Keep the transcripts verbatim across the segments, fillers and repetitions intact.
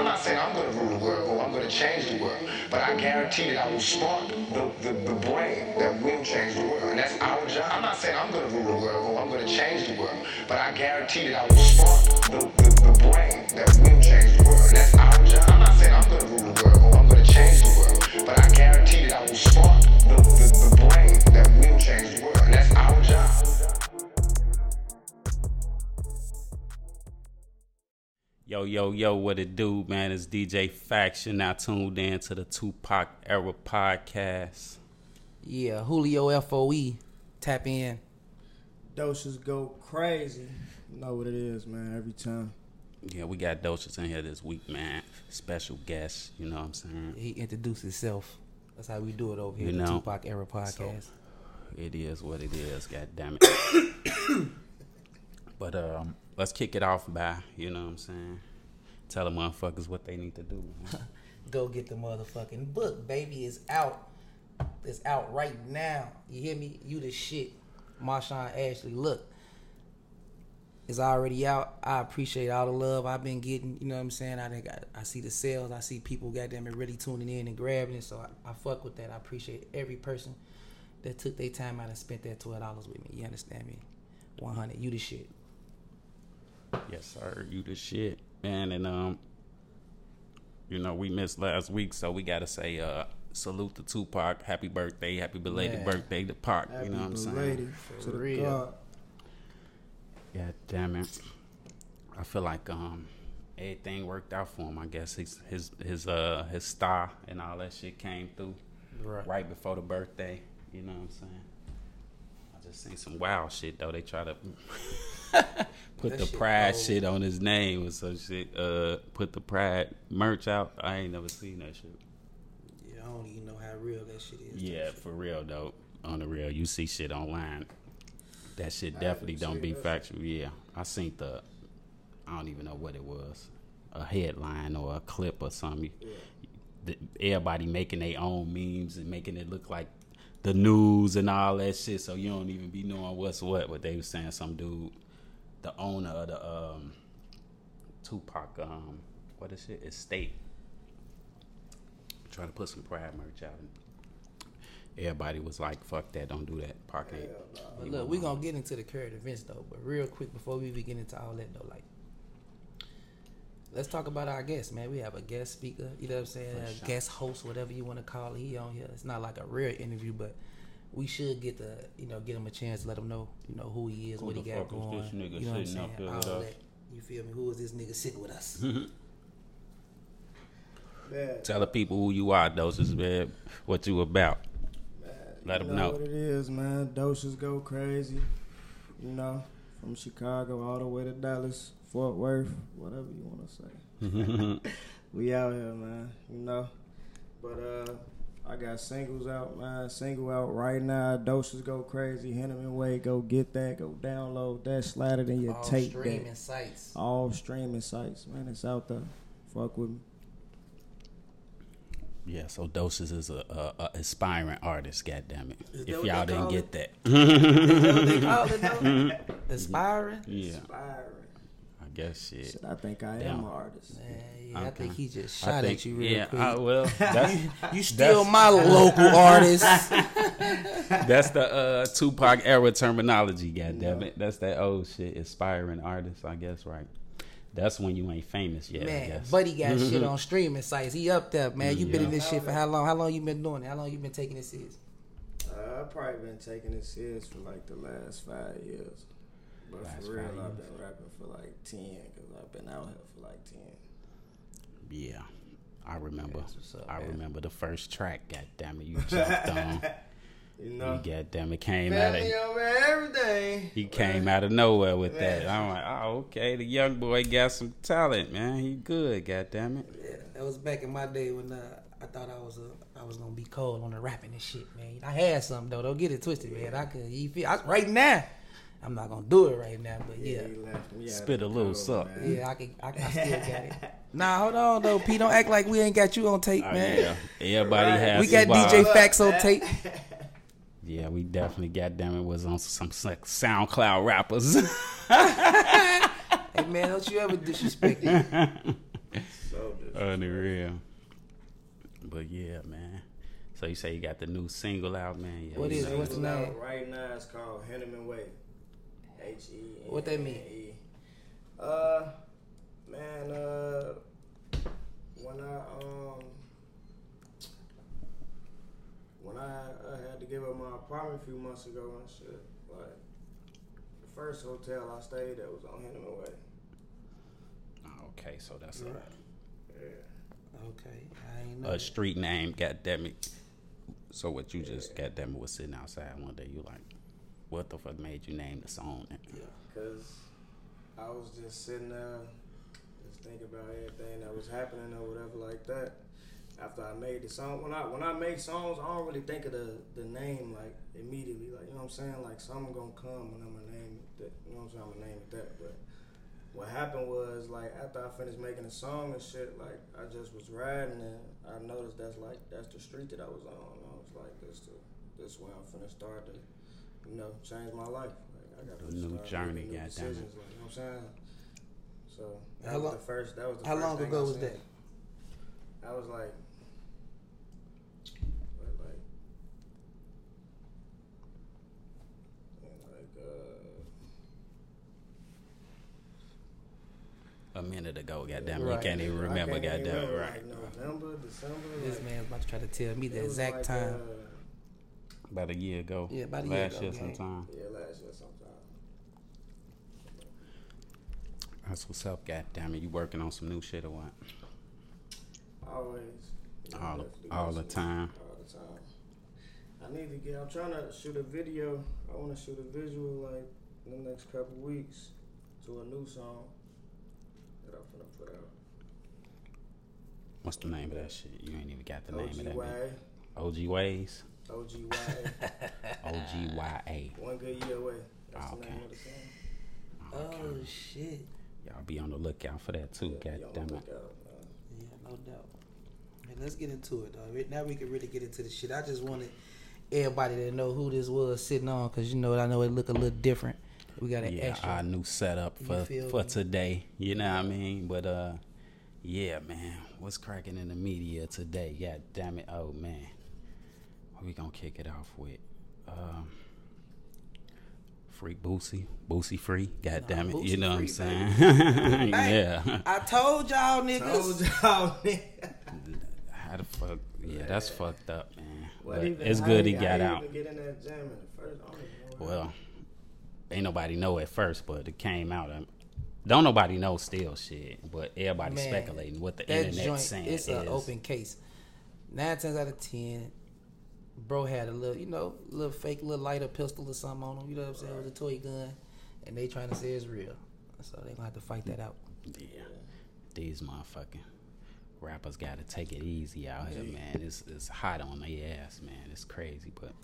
I'm not saying I'm going to rule the world or I'm going to change the world, but I guarantee that I will spark the, the, the brain that will change the world. And that's our job. I'm not saying I'm going to rule the world or I'm going to change the world, but I guarantee that I will spark the, the, the brain that will change the world. And that's our job. I'm not saying I'm going to rule the world or I'm going to change the world, but I guarantee that I will spark the, the, the brain that will change the world. And that's our job. Yo, yo, yo, what it do, man? It's D J Faction, now tuned in to the Tupac Era Podcast. Yeah, Julio F O E, tap in. DoshisGoCrazy, you know what it is, man, every time. Yeah, we got Doshis in here this week, man. Special guest, you know what I'm saying? He introduced himself. That's how we do it over here, you know, the Tupac Era Podcast. So it is what it is, goddammit. But, um... let's kick it off by, you know what I'm saying? Tell the motherfuckers what they need to do. Go get the motherfucking book, baby. It's out. It's out right now. You hear me? You the shit. Marshawn Ashley, look. It's already out. I appreciate all the love I've been getting. You know what I'm saying? I think I, I see the sales. I see people, goddamn it, really tuning in and grabbing it. So I, I fuck with that. I appreciate every person that took their time out and spent that twelve dollars with me. You understand me? one hundred. You the shit. Yes, sir. You the shit, man. And, um, you know, we missed last week, so we got to say, uh, salute to Tupac. Happy birthday. Happy belated yeah. birthday to Pac. Happy you know what I'm saying? For real. God. Yeah, damn it. I feel like, um, everything worked out for him, I guess. His, his, his, uh, his star and all that shit came through right. right before the birthday. You know what I'm saying? I just seen some wild shit, though. They try to... Put that the pride shit, shit on his name or some shit. Uh, put the pride merch out. I ain't never seen that shit. Yeah, I don't even know how real that shit is. Yeah, for shit. real though. On the real, you see shit online. That shit I definitely don't be factual. Shit. Yeah, I seen the. I don't even know what it was. A headline or a clip or something. Yeah. Everybody making their own memes and making it look like the news and all that shit. So you don't even be knowing what's what. But they was saying some dude. The owner of the um, Tupac, um, what is it? Estate. Trying to put some pride merch out. Everybody was like, "Fuck that! Don't do that." Pocket. Yeah, but look, we gonna get into the current events though. But real quick before we even get into all that though, like, let's talk about our guest, man. We have a guest speaker. You know what I'm saying? For a sure. guest host, whatever you want to call it. He on here. It's not like a real interview, but. We should get the, you know, get him a chance to let him know, you know, who he is, who what he got going. Who the fuck is this nigga you know sitting up here with us? You feel me? Who is this nigga sitting with us? Man. Tell the people who you are, Doshis, man. What you about. Man, let you them know. know what it is, man. Doshis go crazy. You know, from Chicago all the way to Dallas, Fort Worth, whatever you want to say. We out here, man. You know. But, uh... I got singles out, man. Single out right now. Doshis go crazy. Hennepin Way, go get that. Go download that. Slide it in your All tape. All streaming that. sites. All streaming sites, man. It's out there. Fuck with me. Yeah, so Doshis is a, a, a aspiring artist. Goddamn it! If y'all didn't get it? that, is that what they call it? Mm-hmm. Aspiring. Yeah. Aspiring. Guess shit. shit. I think I Damn. am an artist. Man, yeah, okay. I think he just shot think, at you real yeah, quick. I will. That's, you still my local artist. That's the uh, Tupac era terminology. Goddamn it, that's that old shit. Aspiring artist, I guess. Right. That's when you ain't famous yet. Man, I guess. Buddy got mm-hmm. shit on streaming sites. He up there, man. You yeah. been in this shit for how long? How long you been doing it? How long you been taking this serious? Uh, I've probably been taking this serious for like the last five years. But Last for real, I've been years. rapping for like ten, because I've been out here for like ten. Yeah, I remember. Up, I man. remember the first track, goddammit, you jumped on. You know, you goddammit came out of over everything. He came right. out of nowhere with man. that. I'm like, oh, okay, the young boy got some talent, man. He good, goddammit. Yeah, that was back in my day when uh, I thought I was uh, I was gonna be cold on the rapping and shit, man. I had something though. Don't get it twisted, yeah. man. I could, you feel, I, right now. I'm not gonna do it right now, but yeah, yeah spit a little suck. Yeah, I can, I, I still got it. Nah, hold on though, P. Don't act like we ain't got you on tape, oh, man. Yeah, everybody right. has. We got D J up, Fax on man. tape. Yeah, we definitely, goddamn it, was on some like, SoundCloud rappers. Hey man, don't you ever disrespect me? So Unreal. But yeah, man. So you say you got the new single out, man. Yeah. What is it? What's the name? Right now it's called Hennepin Way. H E N N E. What that mean? Uh, man, uh, when I, um, when I, I had to give up my apartment a few months ago and shit, like, the first hotel I stayed at was on Hennepin Way. Okay, so that's yeah. a... Yeah. Okay, I ain't know. A street name, goddammit. So what you yeah. just, goddammit, was sitting outside one day, you like, what the fuck made you name the song? Yeah, because I was just sitting there, just thinking about everything that was happening or whatever like that. After I made the song, when I when I make songs, I don't really think of the, the name like immediately. Like, you know what I'm saying? Like, something gonna come and I'm gonna name it that. You know what I'm saying? I'm gonna name it that. But what happened was, like, after I finished making the song and shit, like, I just was riding and I noticed that's like that's the street that I was on. And I was like, this the, this where I'm finna start to, you know, change my life. Like, I got a new journey, new decisions, like, you know what I'm saying? So that how was long, the first that was the how first long thing ago was that? I was like, like, like, like uh, a minute ago, goddamn, right. You can't even remember, can't goddamn, remember, right? Like November, December. This like, man's about to try to tell me the exact like, time. Uh, About a year ago. Yeah, about a year ago. Last year sometime. Yeah, last year sometime. That's what's up, goddammit. You working on some new shit or what? Always. All, all the time. All the time. I need to get, I'm trying to shoot a video. I want to shoot a visual, like, in the next couple weeks to a new song that I'm going to put out. What's the name of that shit? You ain't even got the name of that. O G Y. O G Ways? O G Y A. O G Y A. One good year away. That's okay. The name of the song. Okay. Oh, shit. Y'all be on the lookout for that, too. Yeah, God damn it. Yeah, no doubt. Hey, let's get into it, though. Now we can really get into the shit. I just wanted everybody to know who this was sitting on, because, you know, I know it look a little different. We got an yeah, extra. Yeah, our new setup for, for today. You know what I mean? But, uh, yeah, man. What's cracking in the media today? God damn it. Oh, man. We gonna kick it off with um, Free Boosie, Boosie Free. God damn it, no, you know what I'm saying? Yeah. I told y'all niggas. Told y'all niggas. How the fuck? Yeah, that's fucked up, man. But even, it's good he got out. Get in that gym in the first, well, ain't nobody know at first, but it came out. I'm, don't nobody know still, shit. But everybody man, speculating what the internet's joint, saying. It's an open case. Nine times out of ten. Bro had a little, you know, little fake, little lighter pistol or something on him. You know what I'm saying? It was a toy gun, and they trying to say it's real, so they gonna have to fight that out. Yeah, these motherfucking rappers gotta take it easy out here, man. It's it's hot on their ass, man. It's crazy, but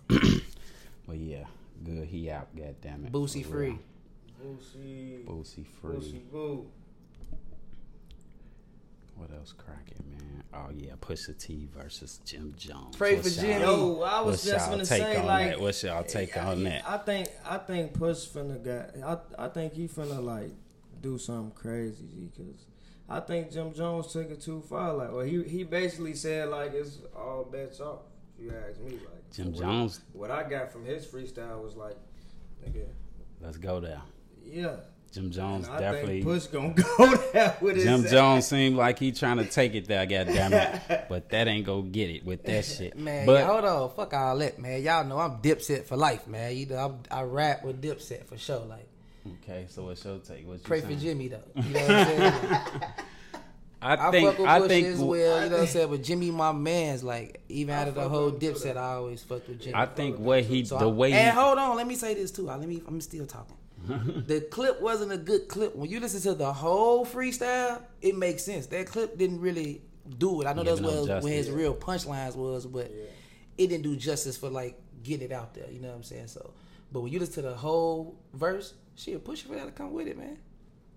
but yeah, good. He out, goddammit. Boosie free. Boosie. Boosie free. Boosie boo. What else cracking, man? Oh, yeah, Pusha T versus Jim Jones. Pray what's for Jim. Yo, I was just going to say, like... That? What's y'all take I, on that? I think I think Push finna got... I, I think he finna, like, do something crazy, because I think Jim Jones took it too far. Like, well, he, he basically said, like, it's all bets off, if you ask me. Like, Jim what, Jones... What I got from his freestyle was, like, nigga... Let's go there. Yeah. Jim Jones I definitely. Think Push gonna go there with Jim his Jones ass. Seemed like he trying to take it there, goddammit. But that ain't gonna get it with that shit. Man, but, hold on, fuck all that, man. Y'all know I'm Dipset for life, man. You know I'm, I rap with Dipset for sure. Like, okay, so what's your take? What you pray saying? For Jimmy though. You know what I'm saying? I, I think fuck with I Push think, as well. I you know think, what I'm saying? But Jimmy, my man's like even I out of the whole Dipset, I always fuck with Jimmy. I think what he so the I, way. And he, hold on, let me say this too. I, let me. I'm still talking. The clip wasn't a good clip. When you listen to the whole freestyle, it makes sense. That clip didn't really do it. I know yeah, that's where, where his real punchlines was, but yeah. It didn't do justice for like getting it out there. You know what I'm saying? So, but when you listen to the whole verse, shit, Push for that to come with it, man.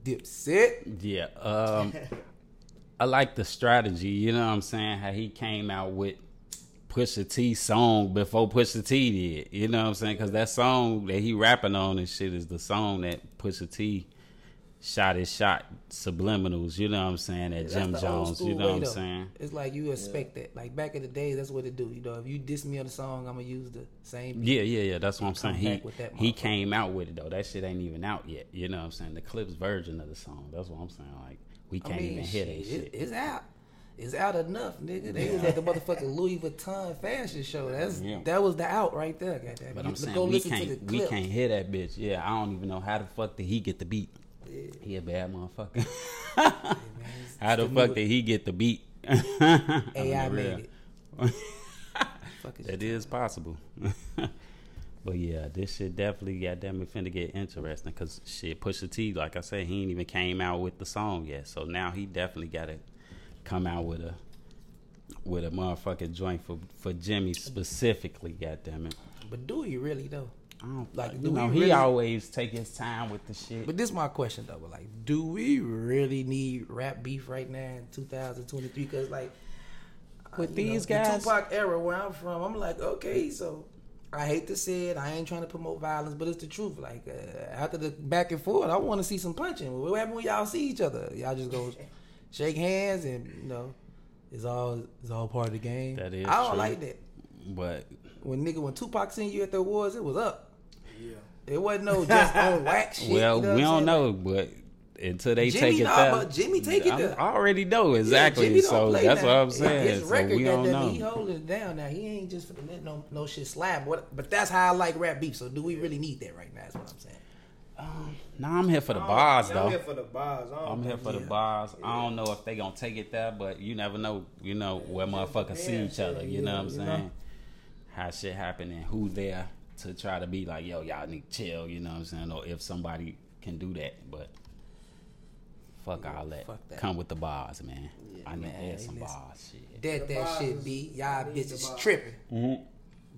Dipset. Yeah, um, I like the strategy. You know what I'm saying? How he came out with Pusha T song before Pusha T did. You know what I'm saying? Because that song that he rapping on and shit is the song that Pusha T shot is shot subliminals, you know what I'm saying, at yeah, Jim Jones, you know what I'm up. saying? It's like you expect yeah. that. Like back in the day, that's what it do. You know, if you diss me on the song, I'm going to use the same beat. Yeah, yeah, yeah, that's what I'm saying. He, he came out with it, though. That shit ain't even out yet, you know what I'm saying? The clip's version of the song, that's what I'm saying. Like, we can't I mean, even shit, hear that shit. It, it's out. It's out enough, nigga. They yeah. was at the motherfucking Louis Vuitton fashion show. That's yeah. that was the out right there. Goddamn. But I'm saying go we can't we can't hear that bitch. Yeah, I don't even know how the fuck did he get the beat. Yeah. He a bad motherfucker. Yeah, man, it's, how it's the, the fuck did he get the beat? A I made it. That is possible. But yeah, this shit definitely goddamn it finna get interesting because shit, Pusha T, like I said, he ain't even came out with the song yet. So now he definitely got it. Come out with a with a motherfucking joint for for Jimmy specifically, goddammit. But do you really though? I don't like. Do you know, he really? Always take his time with the shit. But this is my question though. But like, do we really need rap beef right now in two thousand twenty-three? Because like, with uh, these know, guys, the Tupac era where I'm from, I'm like, okay, so I hate to say it, I ain't trying to promote violence, but it's the truth. Like uh, after the back and forth, I want to see some punching. What happens when y'all see each other? Y'all just go. Shake hands and you know, it's all it's all part of the game. That is, I don't true. Like that. But when nigga, when Tupac seen you at the awards, it was up. Yeah, it wasn't no just on whack shit. Well, you know we don't know, but until they Jimmy, take it, nah, that, Jimmy take it. I, there. I already know exactly. Yeah, so that's now. What I'm saying. His record, so we don't know. He holding it down now. He ain't just for let no no shit slide. But but that's how I like rap beef. So do we really need that right now? That's what I'm saying. Um, nah, I'm here for the bars, though. I'm here for the bars. I'm here for the bars. I don't know if they gonna take it there, but you never know. You know where motherfuckers see each other. You know what I'm saying? How shit happen and who there to try to be like, yo, y'all need to chill. You know what I'm saying? Or if somebody can do that, but fuck all that. Come with the bars, man. I need to add some bars. Shit. Dead that shit, B. Y'all bitches tripping. Mm-hmm.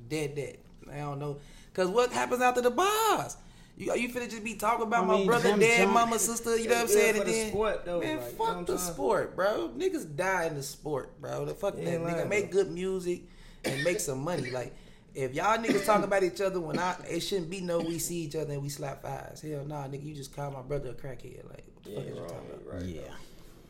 Dead that. I don't know, cause what happens after the bars? You, you finna just be talking about I my mean, brother, Jim dad, Jones. Mama, sister, you know what I'm saying? And then, the sport, though, man, like, fuck the sport, bro. Niggas die in the sport, bro. The fuck that lying, nigga. Bro. Make good music and make some money. Like, if y'all niggas talk about each other when I, it shouldn't be no we see each other and we slap fives. Hell nah, nigga, you just call my brother a crackhead. Like, what the yeah, fuck is you talking about? Right, yeah. Though.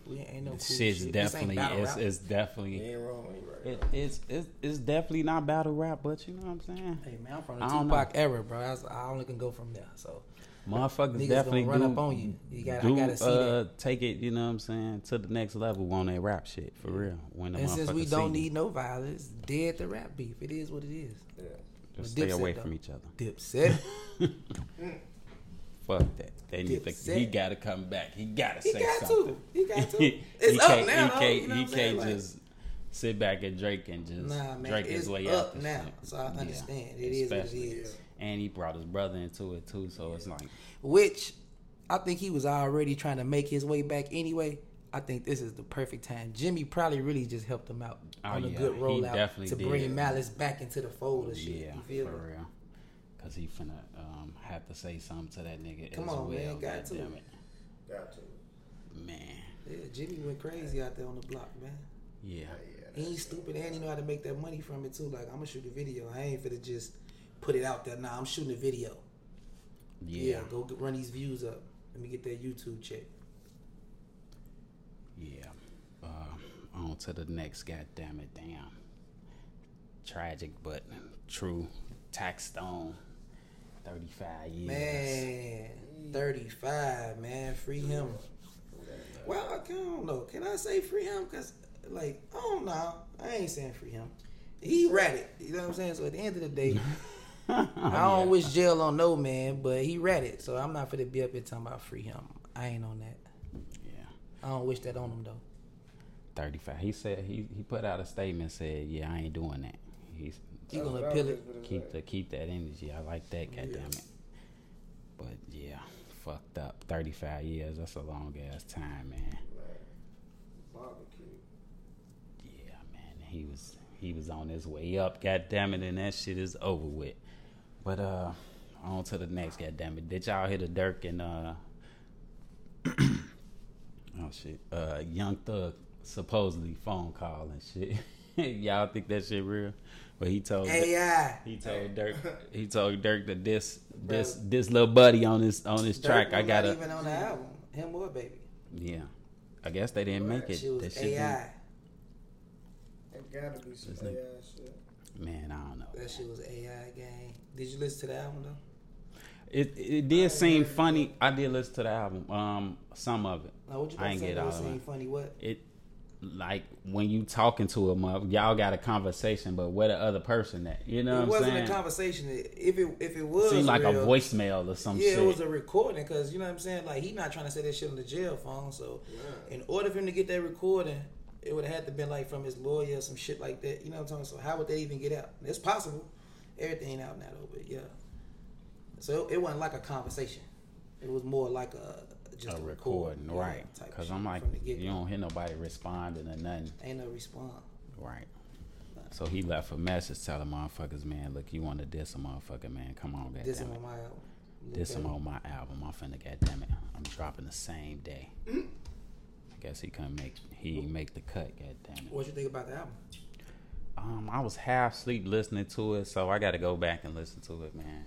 We ain't no cool shit's shit. Definitely, it's, it's definitely, it ain't wrong, it ain't right, it, it's, it's, it's definitely not battle rap, but you know what I'm saying? Hey man, I'm from the Tupac era, bro. I, was, I only can go from there, so motherfuckers niggas definitely gonna run do, up on you. You gotta, do, I gotta see uh, that. Take it, you know what I'm saying, to the next level on that rap shit for real. When the and since we don't need no violence, dead the rap beef. It is what it is. Yeah. Just stay Dipset, away though. From each other. Dipset. Fuck that. They need to, he gotta come back. He gotta say he got something. To. He got to. It's he up now. He can't, you know he can't like, just sit back and drink and just nah, man, drink his way out. It's up now, shit. So I understand. Yeah, it is what it is. And he brought his brother into it too, so yeah. It's like... Which, I think he was already trying to make his way back anyway. I think this is the perfect time. Jimmy probably really just helped him out oh, on yeah, a good rollout to did. bring Malice back into the fold of shit. Yeah, you feel for me? Real. Cause he finna um, have to say something to that nigga. Come as on, well. Man, got God to damn it. Got to man. Yeah, Jimmy went crazy out there on the block, man. Yeah, yeah, he stupid and he know how to make that money from it too. Like I'm gonna shoot a video. I ain't finna just put it out there. Nah, I'm shooting a video. Yeah, yeah go get, run these views up. Let me get that YouTube check. Yeah. Uh, on to the next. God damn it, damn. Tragic but true. Taxstone. thirty-five years. Man, thirty-five, man. Free him. Well, I don't know. Can I say free him? Because, like, I don't know. I ain't saying free him. He ratted. You know what I'm saying? So, at the end of the day, I don't yeah. wish jail on no man, but he ratted. So, I'm not finna be up here talking about free him. I ain't on that. Yeah. I don't wish that on him, though. thirty-five. He said, he, he put out a statement said, yeah, I ain't doing that. He's... You gonna appeal it? Keep the keep that energy. I like that. Goddamn yeah. it. But yeah, fucked up. Thirty-five years. That's a long ass time, man. Barbecue. Yeah, man. He was he was on his way up. Goddamn it, and that shit is over with. But uh, on to the next. Goddamn it. Did y'all hear the Dirk and uh? oh shit. Uh, Young Thug supposedly phone call and shit. Y'all think that shit real? But he told A I. He told Dirk. He told Dirk that this this this little buddy on his on his Dirk track. I got a. Even on the album. him or Baby. Yeah, I guess they didn't make it. She was that A I. It gotta be some A I shit. Man, I don't know. That shit was A I gang. Did you listen to the album though? It it did seem funny. I did listen to the album. Um, some of it. Now, what you I ain't get all of it. Funny what? It like when you talking to a mother, y'all got a conversation, but where the other person at? You know, it what I'm saying? It wasn't a conversation. If it if it was, it seemed like real, a voicemail or some. Yeah, shit. Yeah, it was a recording because you know what I'm saying. Like he not trying to say that shit on the jail phone. So yeah. In order for him to get that recording, it would have had to been like from his lawyer or some shit like that. You know what I'm talking about? So how would they even get out? It's possible. Everything out now though, but yeah. So it, it wasn't like a conversation. It was more like a just a, a recording, record, right? Because I'm like, you don't hear nobody responding or nothing. Ain't no response. Right. So he left a message telling motherfuckers, man, look, you want to diss a motherfucker, man? Come on, goddamn. Diss him on my album. Diss him on my album. I'm finna, goddamn it. I'm dropping the same day. Mm-hmm. Guess he couldn't make he make the cut. God damn it! What you think about the album? Um, I was half asleep listening to it, so I got to go back and listen to it, man.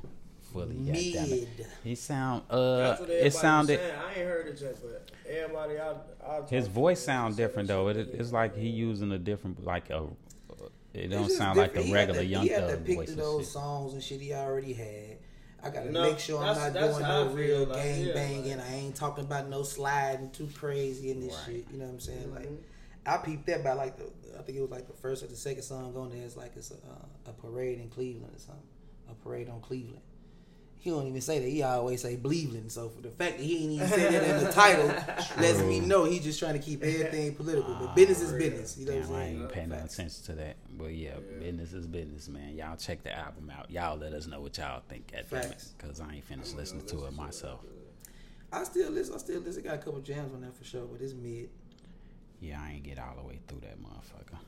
Fully, Mid. God damn it. He sound uh, it sounded. I ain't heard it yet, but everybody, I, I his voice sound different though. It, it's like he using a different like a. It don't sound different. Like a regular to, Young Thug voice. He had to pick to those shit. songs and shit he already had. I gotta no, make sure I'm not doing no real like, gang yeah, banging. Like, I ain't talking about no sliding too crazy and this right. shit. You know what I'm saying? Mm-hmm. Like, I peeped that by like the, I think it was like the first or the second song on there. It's like it's a, a parade in Cleveland or something. A parade on Cleveland. He don't even say that. He always say Believeland. So for the fact that he ain't even say that in the title lets me know he just trying to keep everything political. But business uh, is business. You know damn, what I'm saying? I ain't paying no attention to that. But yeah, yeah, business is business, man. Y'all check the album out. Y'all let us know what y'all think at that because I ain't finished listening listen to it myself. I still listen. I still listen. Got a couple jams on that for sure, but it's mid. Yeah, I ain't get all the way through that motherfucker,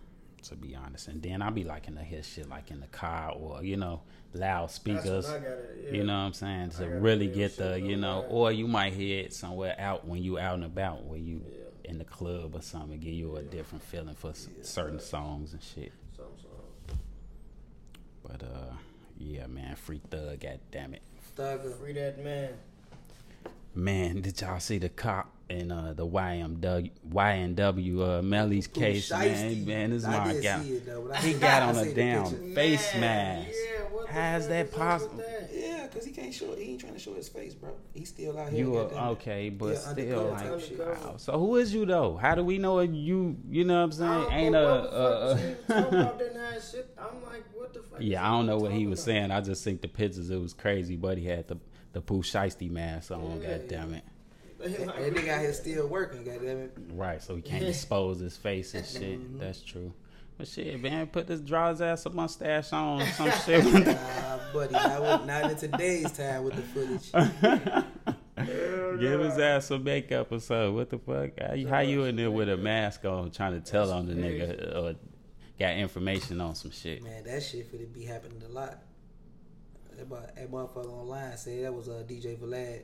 to be honest. And then I be liking to hear shit like in the car or, you know, loudspeakers. Yeah. You know what I'm saying? To really get the, you know, that. Or you might hear it somewhere out when you out and about, where you yeah. in the club or something, give you a yeah. different feeling for yeah. certain yeah. songs and shit. Some songs. But, uh, yeah, man, Free Thug, goddammit. Thugger, free that man. Man, did y'all see the cop in uh, the Y M W uh, Melly's case? Pooh Shiesty. Man, man, this is my guy. He got on a damn face mask. Yeah, how's that possible? That? Yeah, because he can't show. He ain't trying to show his face, bro. He's still out here. You are, okay, but yeah, still, like, shit. Wow. So who is you though? How do we know if you? You know what I'm saying? Ain't a. Uh, about that shit. I'm like, what the fuck? Yeah, I don't know what he was about? saying. I just think the pictures. It was crazy, but he had the. The Pooh Shiesty mask on, yeah, goddammit. Yeah. That nigga out here still working, goddammit. Right, so he can't expose his face and shit. Mm-hmm. That's true. But shit, man, put this draw's ass a mustache on or some shit. Nah, buddy, not, not in today's time with the footage. Give his ass some makeup or something. What the fuck? How, how you in there with a mask on trying to tell on the nigga or got information on some shit? Man, that shit finna be happening a lot. That motherfucker online said that was uh, D J Vlad.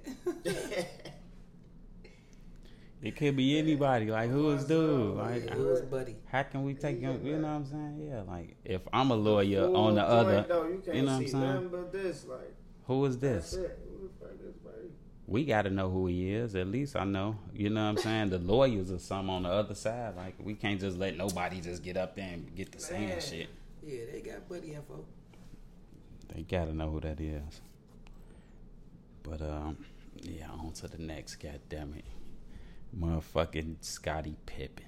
It could be anybody. Like, who is dude? Like, yeah, who is buddy? How can we take him? You know what I'm saying? Yeah, like, if I'm a lawyer who on the other, though, you, you know what I'm saying? But this, like, who is this? Who this we got to know who he is. At least I know. You know what I'm saying? The lawyers or something on the other side. Like, we can't just let nobody just get up there and get the same shit. Yeah, they got buddy info. They gotta know who that is. But um yeah, on to the next, goddammit. Motherfucking Scottie Pippen.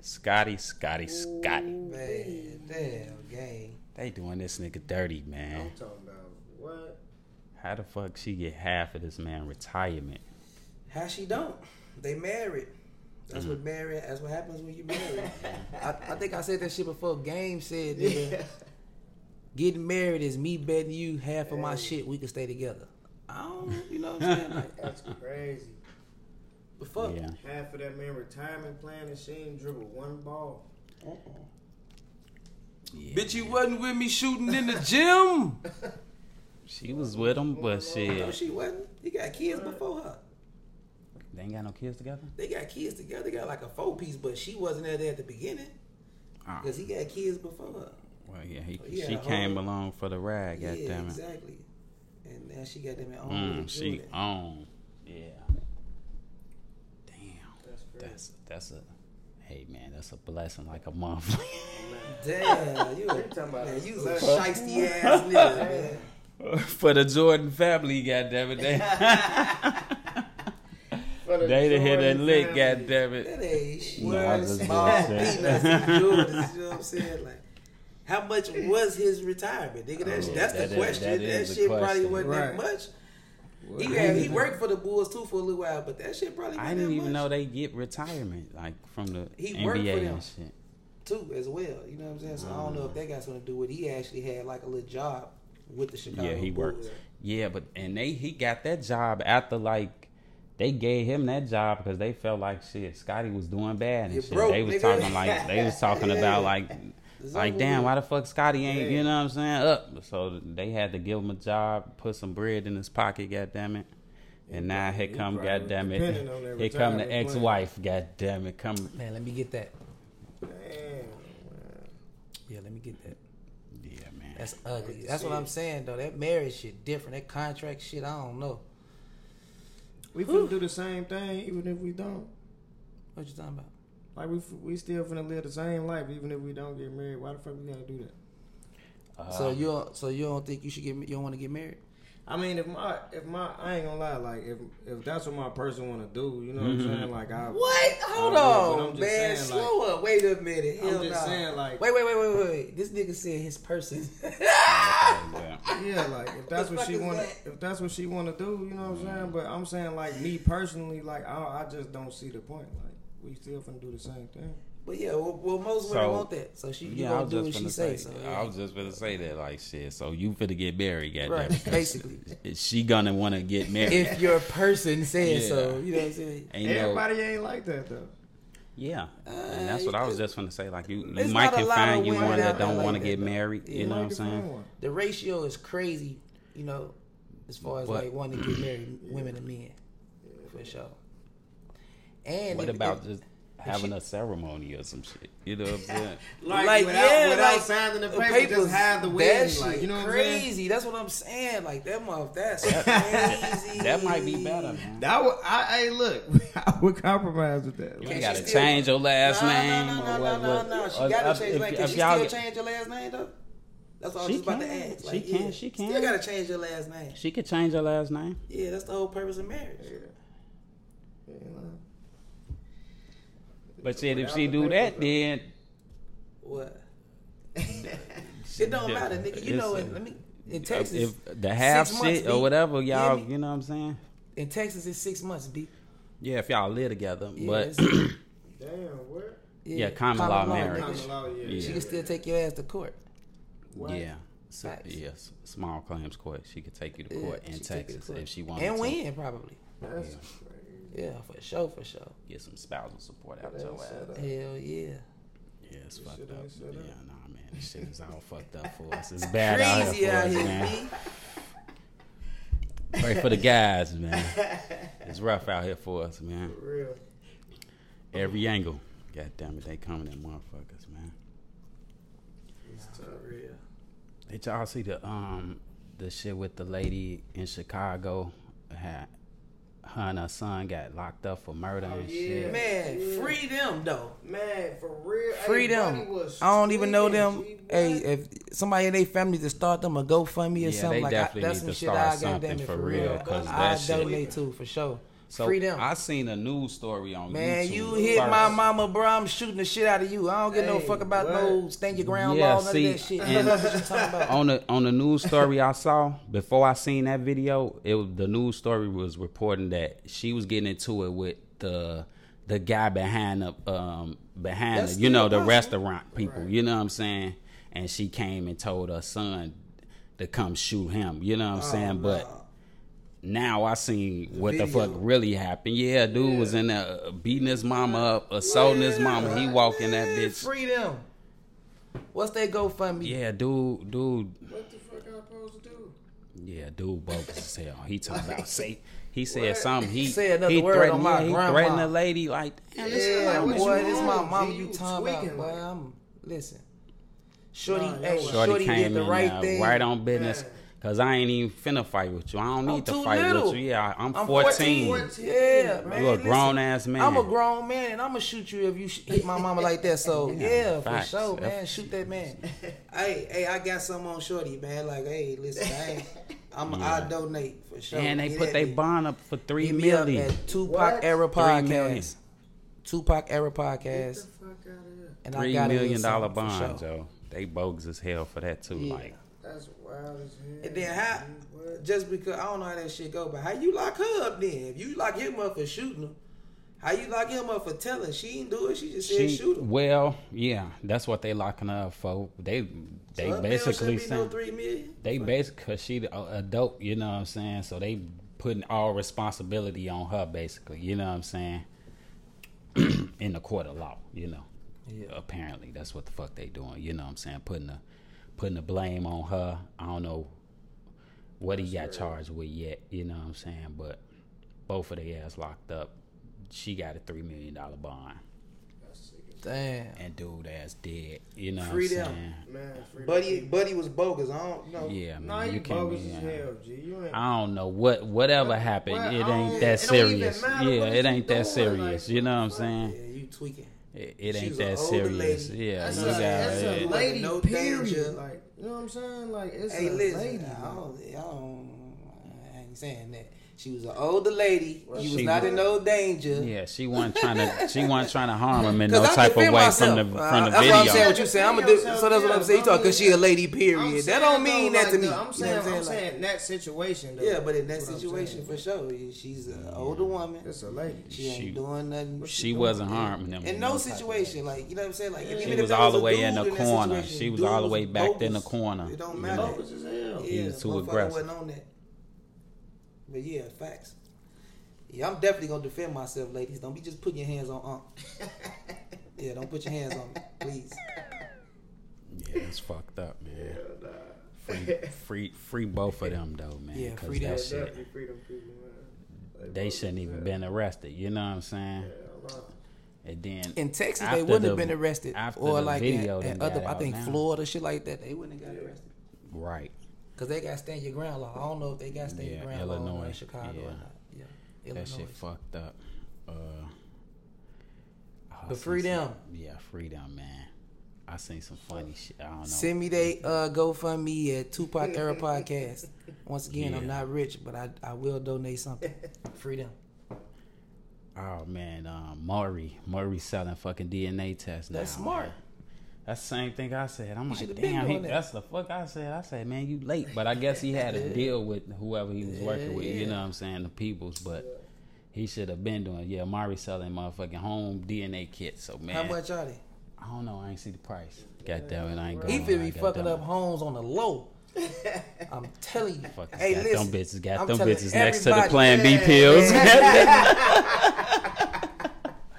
Scottie, Scottie, Scottie. Man, damn gang. They doing this nigga dirty, man. I'm talking about what? How the fuck she get half of this man retirement? How she don't? They married. That's mm-hmm. what married that's what happens when you married. I, I think I said that shit before Game said nigga. Yeah. Getting married is me betting you half of hey. my shit we can stay together. I don't, you know what I'm saying? Like, that's crazy. But fuck. Yeah. Half of that man retirement plan and she ain't dribble one ball. Uh-uh. Yeah. Bitch, you wasn't with me shooting in the gym. She was with him, but shit. No, she wasn't. He got kids before her. They ain't got no kids together? They got kids together. They got like a four-piece, but she wasn't there at the beginning. Because uh. he got kids before her. Well, yeah, he, oh, yeah, she came home. Along for the ride, yeah, goddammit. Exactly. And now she got them at own. Mm, she own. Yeah. That's that's a hey man, that's a blessing like a month. Damn, you, you talking about man, you a shiesty ass nigga, man. For the Jordan family, goddammit. They done hit that lick, goddammit. That ain't shit. No, I just small peanuts and Jordans, you know what I'm saying? Like, how much was his retirement, nigga? That's, oh, that's that the is, question. That, that shit question. Probably wasn't right. that much. Well, he had, he worked for the Bulls too for a little while, but that shit probably wasn't I didn't that even much. Know they get retirement like from the he N B A worked for them and shit too as well. You know what I'm saying? So um, I don't know if that got something to do with it. He actually had like a little job with the Chicago Bulls. Yeah, he Bulls. worked. Yeah, but and they he got that job after like. They gave him that job because they felt like shit. Scottie was doing bad and You're shit. Broke, they was nigga. talking like they was talking yeah. about like That's like damn, why the fuck Scottie ain't yeah. you know what I'm saying up? So they had to give him a job, put some bread in his pocket, goddamn it. And yeah, now here come, goddamn it, here come the ex-wife, goddamn it, come. Man, let me get that. Damn. Man. Yeah, let me get that. Yeah, man. That's ugly. That's shit. What I'm saying though. That marriage shit different. That contract shit, I don't know. We finna Ooh. do the same thing even if we don't. What you talking about? Like we we still finna live the same life even if we don't get married. Why the fuck we gotta do that? Um, so you so you don't think you should get you don't want to get married? I mean, if my if my I ain't gonna lie, like if if that's what my person wanna do, you know mm-hmm. what I'm saying? Like I what? Hold I on, I'm just man. Saying, slow like, up. Wait a minute. Hell I'm just no. saying like wait wait wait wait wait. This nigga said his person. Yeah, like if that's what she wanna that? if that's what she wanna do, you know what I'm mm-hmm. saying? But I'm saying like me personally, like I I just don't see the point. Like we still finna do the same thing. But yeah, well, well most women so, want that. So she you yeah, gonna do what she say. So, yeah. I was just finna say that like shit. So you finna get married, goddamn. Right, basically. She gonna wanna get married if your person says yeah. so. You know what I'm saying? Ain't Everybody no, ain't like that though. Yeah, uh, and that's what I was just finna say. Like you, you might can find you one that don't like wanna that, get though. married. Yeah, you know what I'm saying? The ratio is crazy. You know, as far as but, like wanting to get married, women and men, for sure. And what if, about if, just having she, a ceremony or some shit? You know what I'm saying? like, like without, yeah, without like, signing the paper, papers, just have the wedding. Like, you know what I'm saying? Crazy. That's what I'm saying. Like that month, that's crazy. That, that might be better, man. That would, I, I look. I would compromise with that. You like, gotta change your last no, name. No, no, no, or what, no, no, no. She or, gotta if, change. If, like, can if she still get, change your last name though? That's all I was just about to ask. Like, she can. Yeah, she can. Still gotta change your last name. She could change her last name. Yeah, that's the whole purpose of marriage. Yeah. But shit, if she do that, then what? It don't matter, nigga. You know, in, let me in Texas, if the half shit months, or whatever, y'all. You know what I'm saying? In Texas, it's six months, B. Yeah, if y'all live together, yeah, but damn, what? Yeah, yeah common, common law, law marriage. Common law, yeah. Yeah. She can still take your ass to court. What? Yeah. So, nice. Yes, yeah, small claims court. She could take you to court yeah, in Texas court. If she wants, and to. win probably. That's yeah. crazy. Yeah, for sure, for sure. Get some spousal support out your ass. Hell yeah. Yeah, it's this fucked up. Yeah, nah, man, this shit is all fucked up for us. It's bad out here for out us, here, man. Pray for the guys, man. It's rough out here for us, man. For real. Every angle. God damn it, they coming at motherfuckers, man. It's tough. Real. Did y'all see the um the shit with the lady in Chicago? Had, Her and her son got locked up for murder oh, and yeah. shit. Man, yeah. free them though. Man, for real. Free them. I don't even know them. Hey, if somebody in their family to start them a GoFundMe or yeah, something, like I, that's some shit I got damn it for real. Cause I donate too for sure. So free them. I seen a news story on man, YouTube. Man, you hit first. my mama, bro. I'm shooting the shit out of you. I don't give hey, no fuck about what? no stand your ground yeah, law, none see, of that shit. And what you talking about? On the on the news story I saw before I seen that video, it was, the news story was reporting that she was getting into it with the the guy behind the um behind the, you know the restaurant people. Right. You know what I'm saying? And she came and told her son to come shoot him. You know what I'm oh, saying? No. But now I seen what the fuck really happened. Yeah, dude yeah. was in there beating his mama up, assaulting yeah, his mama. He walking that bitch. Free them. What's that GoFundMe? Yeah, dude, dude. What the fuck I supposed to do? Yeah, dude, bogus as hell. He talking about safe. He said what? something. He, he said another he word threatened, on my yeah, grandma. He threatened the lady like, damn, yeah, this like, boy, this my mama. You, you talking about? Boy, I'm listen. Shorty, no, hey, Shorty, Shorty came did the in right thing. Right on business. Yeah. Cause I ain't even finna fight with you. I don't need I'm to fight little. with you. Yeah, I, I'm, I'm fourteen. fourteen. Yeah, man. You a grown ass man. I'm a grown man, and I'm gonna shoot you if you hit my mama like that. So yeah, Facts. for sure, man. Shoot that man. hey, hey, I got something on Shorty, man. Like, hey, listen, I, I'm, yeah. I donate for sure. And they yeah, put their bond up for three hit million. Me up at Tupac what? Era Podcast. Tupac Era Podcast. Get the fuck out of here. And three I got million dollar bond, sure. yo. They bogus as hell for that too, yeah. like. That's wild as hell. And then how, just because, I don't know how that shit go, but how you lock her up then? If you lock him up for shooting her, how you lock him up for telling? She didn't do it, she just said she, shoot him. Well, yeah, that's what they locking her up for. They they so basically saying, no three million? They basically, because she a adult, you know what I'm saying? So they putting all responsibility on her basically, you know what I'm saying? In the court of law, you know. Yeah. Apparently, that's what the fuck they doing, you know what I'm saying? Putting her. Putting the blame on her. I don't know what he got charged with yet, you know what I'm saying? But both of their ass locked up. She got a three million dollar bond. Damn. And dude ass dead. You know free what I'm them. saying? Man, free buddy, buddy was bogus. I don't know. Yeah, man. Nah, you, you bogus as hell, G. You ain't, I don't know what whatever happened. Well, it ain't that it serious. Yeah, it ain't that serious. Like, you know what I'm saying? Yeah, you tweaking. It, it ain't that serious. Lady. Yeah, that's, you a, that's a lady, no period. Danger. Like, you know what I'm saying? Like, it's hey, a listen, lady. I, don't, I, don't, I ain't saying that. She was an older lady. Well, you was not was, in no danger. Yeah, she wasn't trying to. She wasn't trying to harm him in no I type of way myself. from the uh, from the that's video. That's what I'm saying. What you saying? I'm a, so that's what I'm saying. You talking because she a lady. Period. That don't mean that to me. I'm saying. I'm saying in that situation. Though, yeah, but in that situation for sure, she's an yeah. older woman. It's a lady. She ain't she, doing nothing. She, she wasn't doing? harming him in no situation. Like you know what I'm saying. Like she was all the way in the corner. She was all the way back in the corner. It don't matter. He was too aggressive. But yeah, facts. Yeah, I'm definitely gonna defend myself, ladies. Don't be just putting your hands on Unc. Yeah, don't put your hands on me, please. Yeah, that's fucked up, man. Yeah, nah. free, free, free both of them though, man. Yeah, free that shit. Freedom, freedom, like, they shouldn't even yeah. been arrested. You know what I'm saying? Yeah, and then in Texas, they wouldn't the, have been arrested, or like in other, I think now. Florida, shit like that, they wouldn't have got yeah. arrested. Right. Cause they got stand your ground law. I don't know if they got stand yeah, your ground Illinois, law in Chicago yeah. or not. Yeah, Illinois. That shit fucked up. Uh, but free them. Some, yeah, free them, man. I seen some funny shit. I don't know. Send me they uh, GoFundMe at Tupac Era Podcast. Once again, yeah. I'm not rich, but I I will donate something. Free them. Oh man, um, Maury Maury selling fucking D N A tests now. That's smart. Man. That's the same thing I said. I'm like, damn, he, that. that's the fuck I said. I said, man, you late. But I guess he had a deal with whoever he was yeah, working with, yeah. you know what I'm saying, the peoples. But yeah. he should have been doing, yeah, Mari selling motherfucking home D N A kits. So, man. How much are they? I don't know. I ain't see the price. God damn it, I ain't going. He finna be fucking up homes on the low. I'm telling you. Fuck, hey, got listen. Them bitches got I'm them bitches next to the Plan yeah. B pills.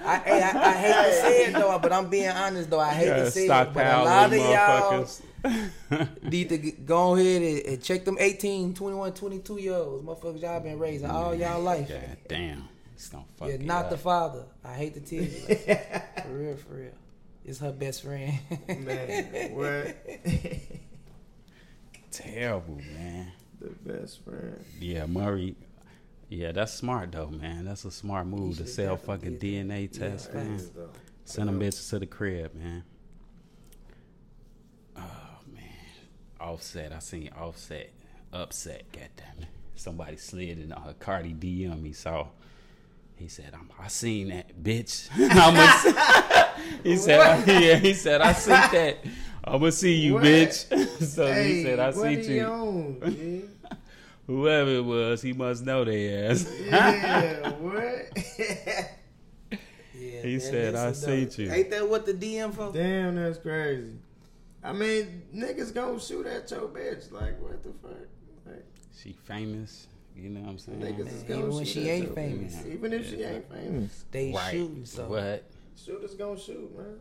I, I, I hate to say it though, but I'm being honest though. I hate to say it, but a lot of y'all need to go ahead and, and check them eighteen, twenty-one, twenty-two year olds. Motherfuckers, y'all been raising all y'all life. God damn. It's gonna fuck You're not up. the father. I hate to tell you. Like, for real, for real. It's her best friend. Man, what? Terrible, man. The best friend. Yeah, Murray. Yeah, that's smart though, man. That's a smart move to sell fucking D N A tests, yeah, man. Send them bitches to the crib, man. Oh man, Offset. I seen Offset, Upset. Goddamn it! Somebody slid in her Cardi D M. He saw. He said, I'm, "I seen that bitch." a, he said, I, "Yeah." He said, "I seen that. I'ma see you, what? bitch." So hey, he said, "I see you." you on, Whoever it was, he must know their ass. Yeah, what? yeah, he man, said, I see you. Ain't that what the D M for? Damn, that's crazy. I mean, niggas gonna shoot at your bitch. Like, what the fuck? Like, she famous. You know what I'm saying? Niggas man, is gonna even when she ain't famous. Bitch. Even if yeah. she ain't famous. They right. shooting, so. What? Shooters gonna shoot, man.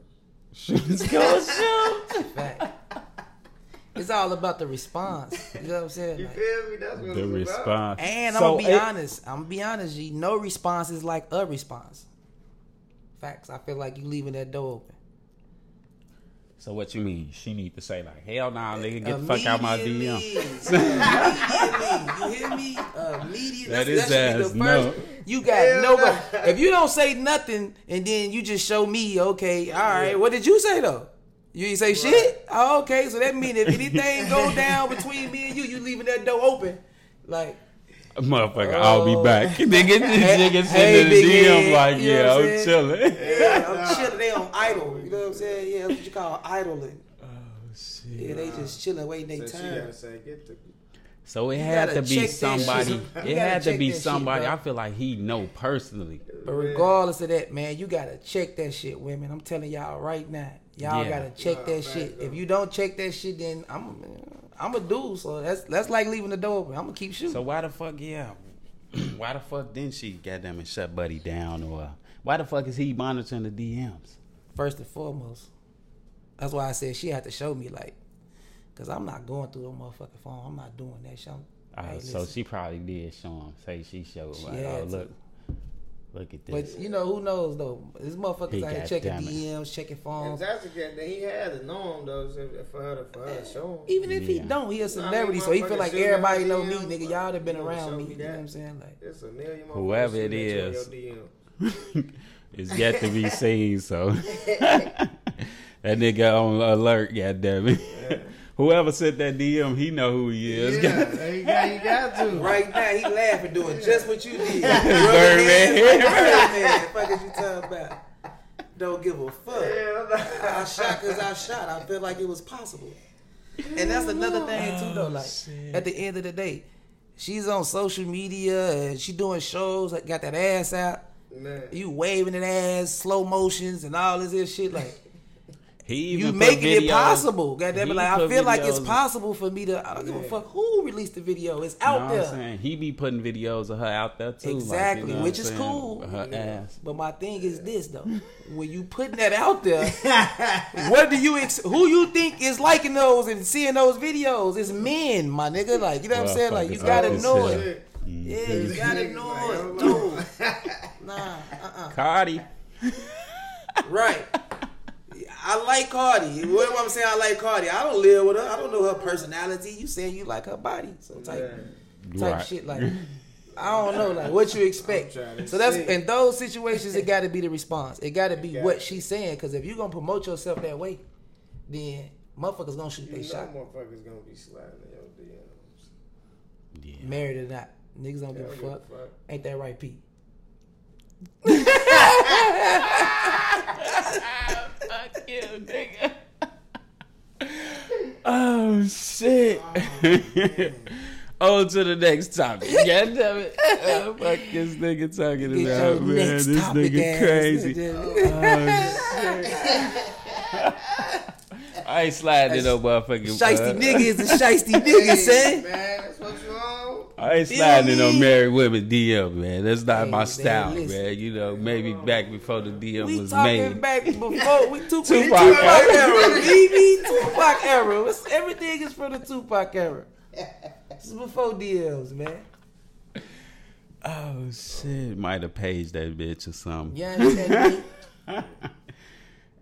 Shooters gonna shoot. Fact. It's all about the response. You know what I'm saying? You like, feel me? That's what the it's response. About. And I'm so gonna be it, honest. I'm gonna be honest. G. No response is like a response. Facts. I feel like you leaving that door open. So what you mean? She need to say like, hell nah, nigga, get the fuck out my D M. You hear me? Immediately. That is that ass. No. You got hell nobody. Nah. If you don't say nothing and then you just show me, okay, all right, yeah. What did you say though? You ain't say right. shit? Oh, okay, so that means if anything go down between me and you, you leaving that door open. Like, motherfucker, oh. I'll be back. Nigga, this nigga sending the D M like, you yeah, I'm chilling. Yeah, I'm chilling. They on idle. You know what I'm saying? Yeah, that's what you call idling. Oh, shit. Yeah, they just chilling, waiting their so time. Say, Get the... So it had to be somebody. It had to be somebody. Shit, I feel like he know personally. But regardless of that, man, you got to check that shit, women. I'm telling y'all right now. Y'all yeah. gotta check no, that shit. Though. If you don't check that shit, then I'm, I'm a dude. So that's that's like leaving the door open. I'm gonna keep shooting. So why the fuck, yeah, why the fuck didn't she goddamn it shut Buddy down, or why the fuck is he monitoring the D Ms? First and foremost, that's why I said she had to show me, like, cause I'm not going through a motherfucking phone. I'm not doing that shit. Right, so she probably did show him. Say she showed him. Like, oh look. To. Look at this. But you know, who knows though? This motherfucker's out here checking D Ms, checking phones. That's again that he had to know him though, for her to for her to show him. Even if yeah. he don't, he a celebrity, no, I mean, so he feel like everybody know D M, me, nigga. Y'all have been around me. You know what I'm saying? Like, it's a million whoever it is, it's yet to be seen. So that nigga on alert. God damn it. Yeah. Whoever sent that D M, he know who he is. Yeah, he got, he got to. Right now, he laughing, doing just what you did. Birdman. Birdman. Fuck is you talking about? Don't give a fuck. Yeah. I shot because I shot. I feel like it was possible. And that's another thing, too, though. Like, oh, at the end of the day, she's on social media and she doing shows, like, got that ass out. Man. You waving that ass, slow motions, and all this shit. Like, you making videos. It possible. God damn it. Like, I feel videos. Like it's possible for me to, I don't give a fuck who released the video. It's out you know there. Saying? He be putting videos of her out there too. Exactly, like, you know which is saying? Cool. Her yeah. ass. But my thing is this though. When you putting that out there, what do you ex- who you think is liking those and seeing those videos? It's men, my nigga. Like, you know what well, I'm saying? Like, you gotta know it. it. Yeah, you gotta know it, dude. Nah, uh-uh. Cardi. Right. I like Cardi. What am I saying? I like Cardi. I don't live with her. I don't know her personality. You saying you like her body, so type, yeah. type right. shit like. I don't know, like what you expect. So that's see. In those situations, it got to be the response. It got to be got what it. She's saying. Because if you are gonna promote yourself that way, then motherfuckers gonna shoot their shot. Motherfuckers gonna be sliding in your D Ms. Yeah. Married or not, niggas don't yeah, give a fuck. fuck. Ain't that right, Pete? Fuck you, nigga. Oh, shit. Oh, on to the next topic. God damn it. Oh, fuck this nigga talking Get about, man. This nigga crazy. This nigga. Oh, shit. I ain't sliding in no motherfucking shiesty nigga is a shiesty nigga, son. Man, that's what you on. I ain't sliding in no married women D M, man. That's not hey, my style, man. man. You know, maybe back before the D M we was made. We talking back before we Tupac, Tupac era. B B Tupac era. It's, everything is from the Tupac era. This is before D Ms, man. Oh shit! Might have paged that bitch or something. Yeah. You know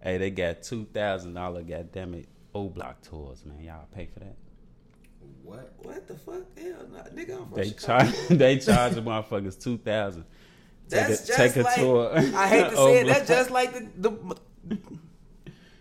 hey, they got two thousand dollar goddamn it O-Block tours, man. Y'all pay for that. What? What the fuck? Hell no. Nigga, I'm from they Chicago. Char- they charge the motherfuckers two thousand dollars. That's take a, just take a like, tour. I hate to say it, that's just like the... the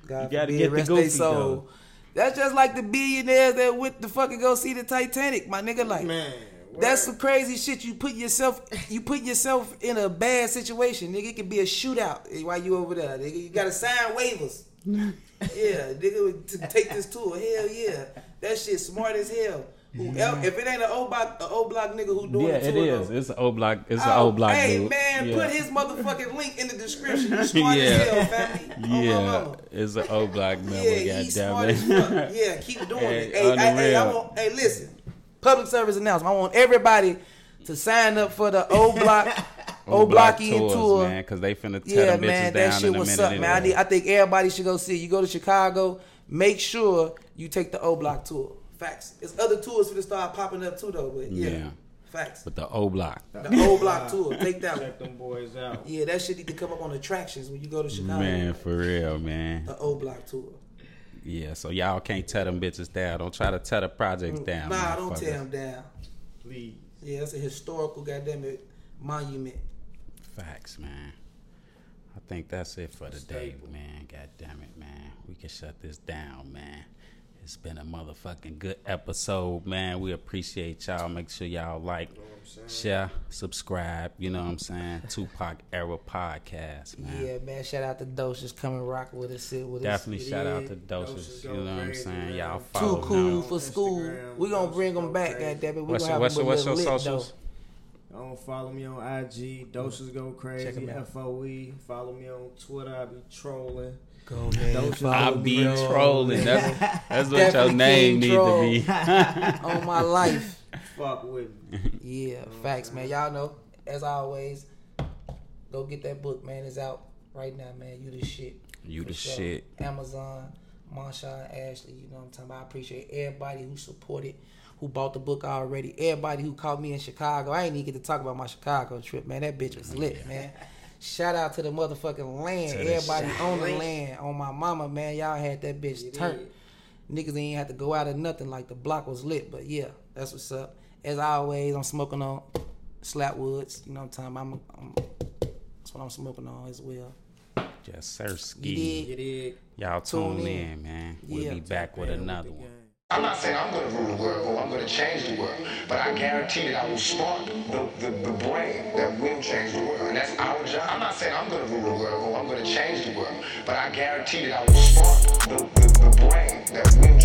God you gotta get the goofy, soul. That's just like the billionaires that went to fucking go see the Titanic, my nigga. Like, man, that's some crazy shit. You put yourself you put yourself in a bad situation, nigga. It could be a shootout while you over there, nigga. You gotta sign waivers. Yeah, nigga, to take this tour. Hell yeah. That shit smart as hell. Whoever, if it ain't an O-Block, an O-Block nigga who doing yeah, the tour, it is. Though, it's an O-Block. It's oh, an O-Block. Hey dude. Man, yeah. Put his motherfucking link in the description. You smart yeah. as hell, family. Yeah, oh, my mama. It's an O-Block member. Yeah, he's smart as fuck. Yeah, keep doing hey, it. Hey, I, hey, I want, hey, listen. Public service announcement. I want everybody to sign up for the O-Block. O-Block tours, tour. Man, because they finna tell yeah, them bitches man, down in a minute. Yeah, man, that shit was up, man. I, need, I think everybody should go see. You go to Chicago, make sure you take the O-Block tour. Facts. It's other tours finna start popping up too, though. But yeah. yeah. Facts. But the O-Block. The O-Block tour. Take that one. Check them boys out. Yeah, that shit need to come up on attractions when you go to Chicago. Man, for real, man. The O-Block tour. Yeah, so y'all can't tear them bitches down. Don't try to tear the projects down. Nah, don't tear them down. Please. Yeah, it's a historical goddamn it monument. Facts, man. I think that's it for today, man. God damn it, man. We can shut this down, man. It's been a motherfucking good episode, man. We appreciate y'all. Make sure y'all like, you know share, subscribe. You know what I'm saying? Tupac Era Podcast, man. Yeah, man. Shout out to Doshis. Come and rock with us. Sit with Definitely us. Definitely shout out to Doshis. You know what I'm saying? Y'all follow Too cool for school. Instagram, we going to bring them back, goddammit. What's your, what's your, what's your socials? Though. Don't follow me on I G. Doshis Go Crazy. F O E. Follow me on Twitter. I be trolling. Go, man. I be bro. trolling. That's, that's what your name needs to be. On my life. Fuck with me. Yeah, mm-hmm. Facts, man. Y'all know, as always, go get that book, man. It's out right now, man. You the shit. You the sure. shit. Amazon, Marshawn Ashley. You know what I'm talking about? I appreciate everybody who supported, who bought the book already. Everybody who called me in Chicago. I ain't even get to talk about my Chicago trip, man. That bitch was lit, yeah. man. Shout out to the motherfucking land. To everybody the on the land. On my mama, man. Y'all had that bitch turned. Niggas ain't have to go out or nothing. Like the block was lit. But yeah, that's what's up. As always, I'm smoking on Slapwoods. You know what I'm talking about? I'm, I'm, that's what I'm smoking on as well. Yes, sir. Ski. Y'all tune in, in, man. We'll yeah. be back with man, another with one. I'm not saying I'm going to rule the world or I'm going to change the world, but I guarantee that I will spark the, the, the brain that will change the world, and that's our job. I'm not saying I'm going to rule the world or I'm going to change the world, but I guarantee that I will spark the, the, the brain that will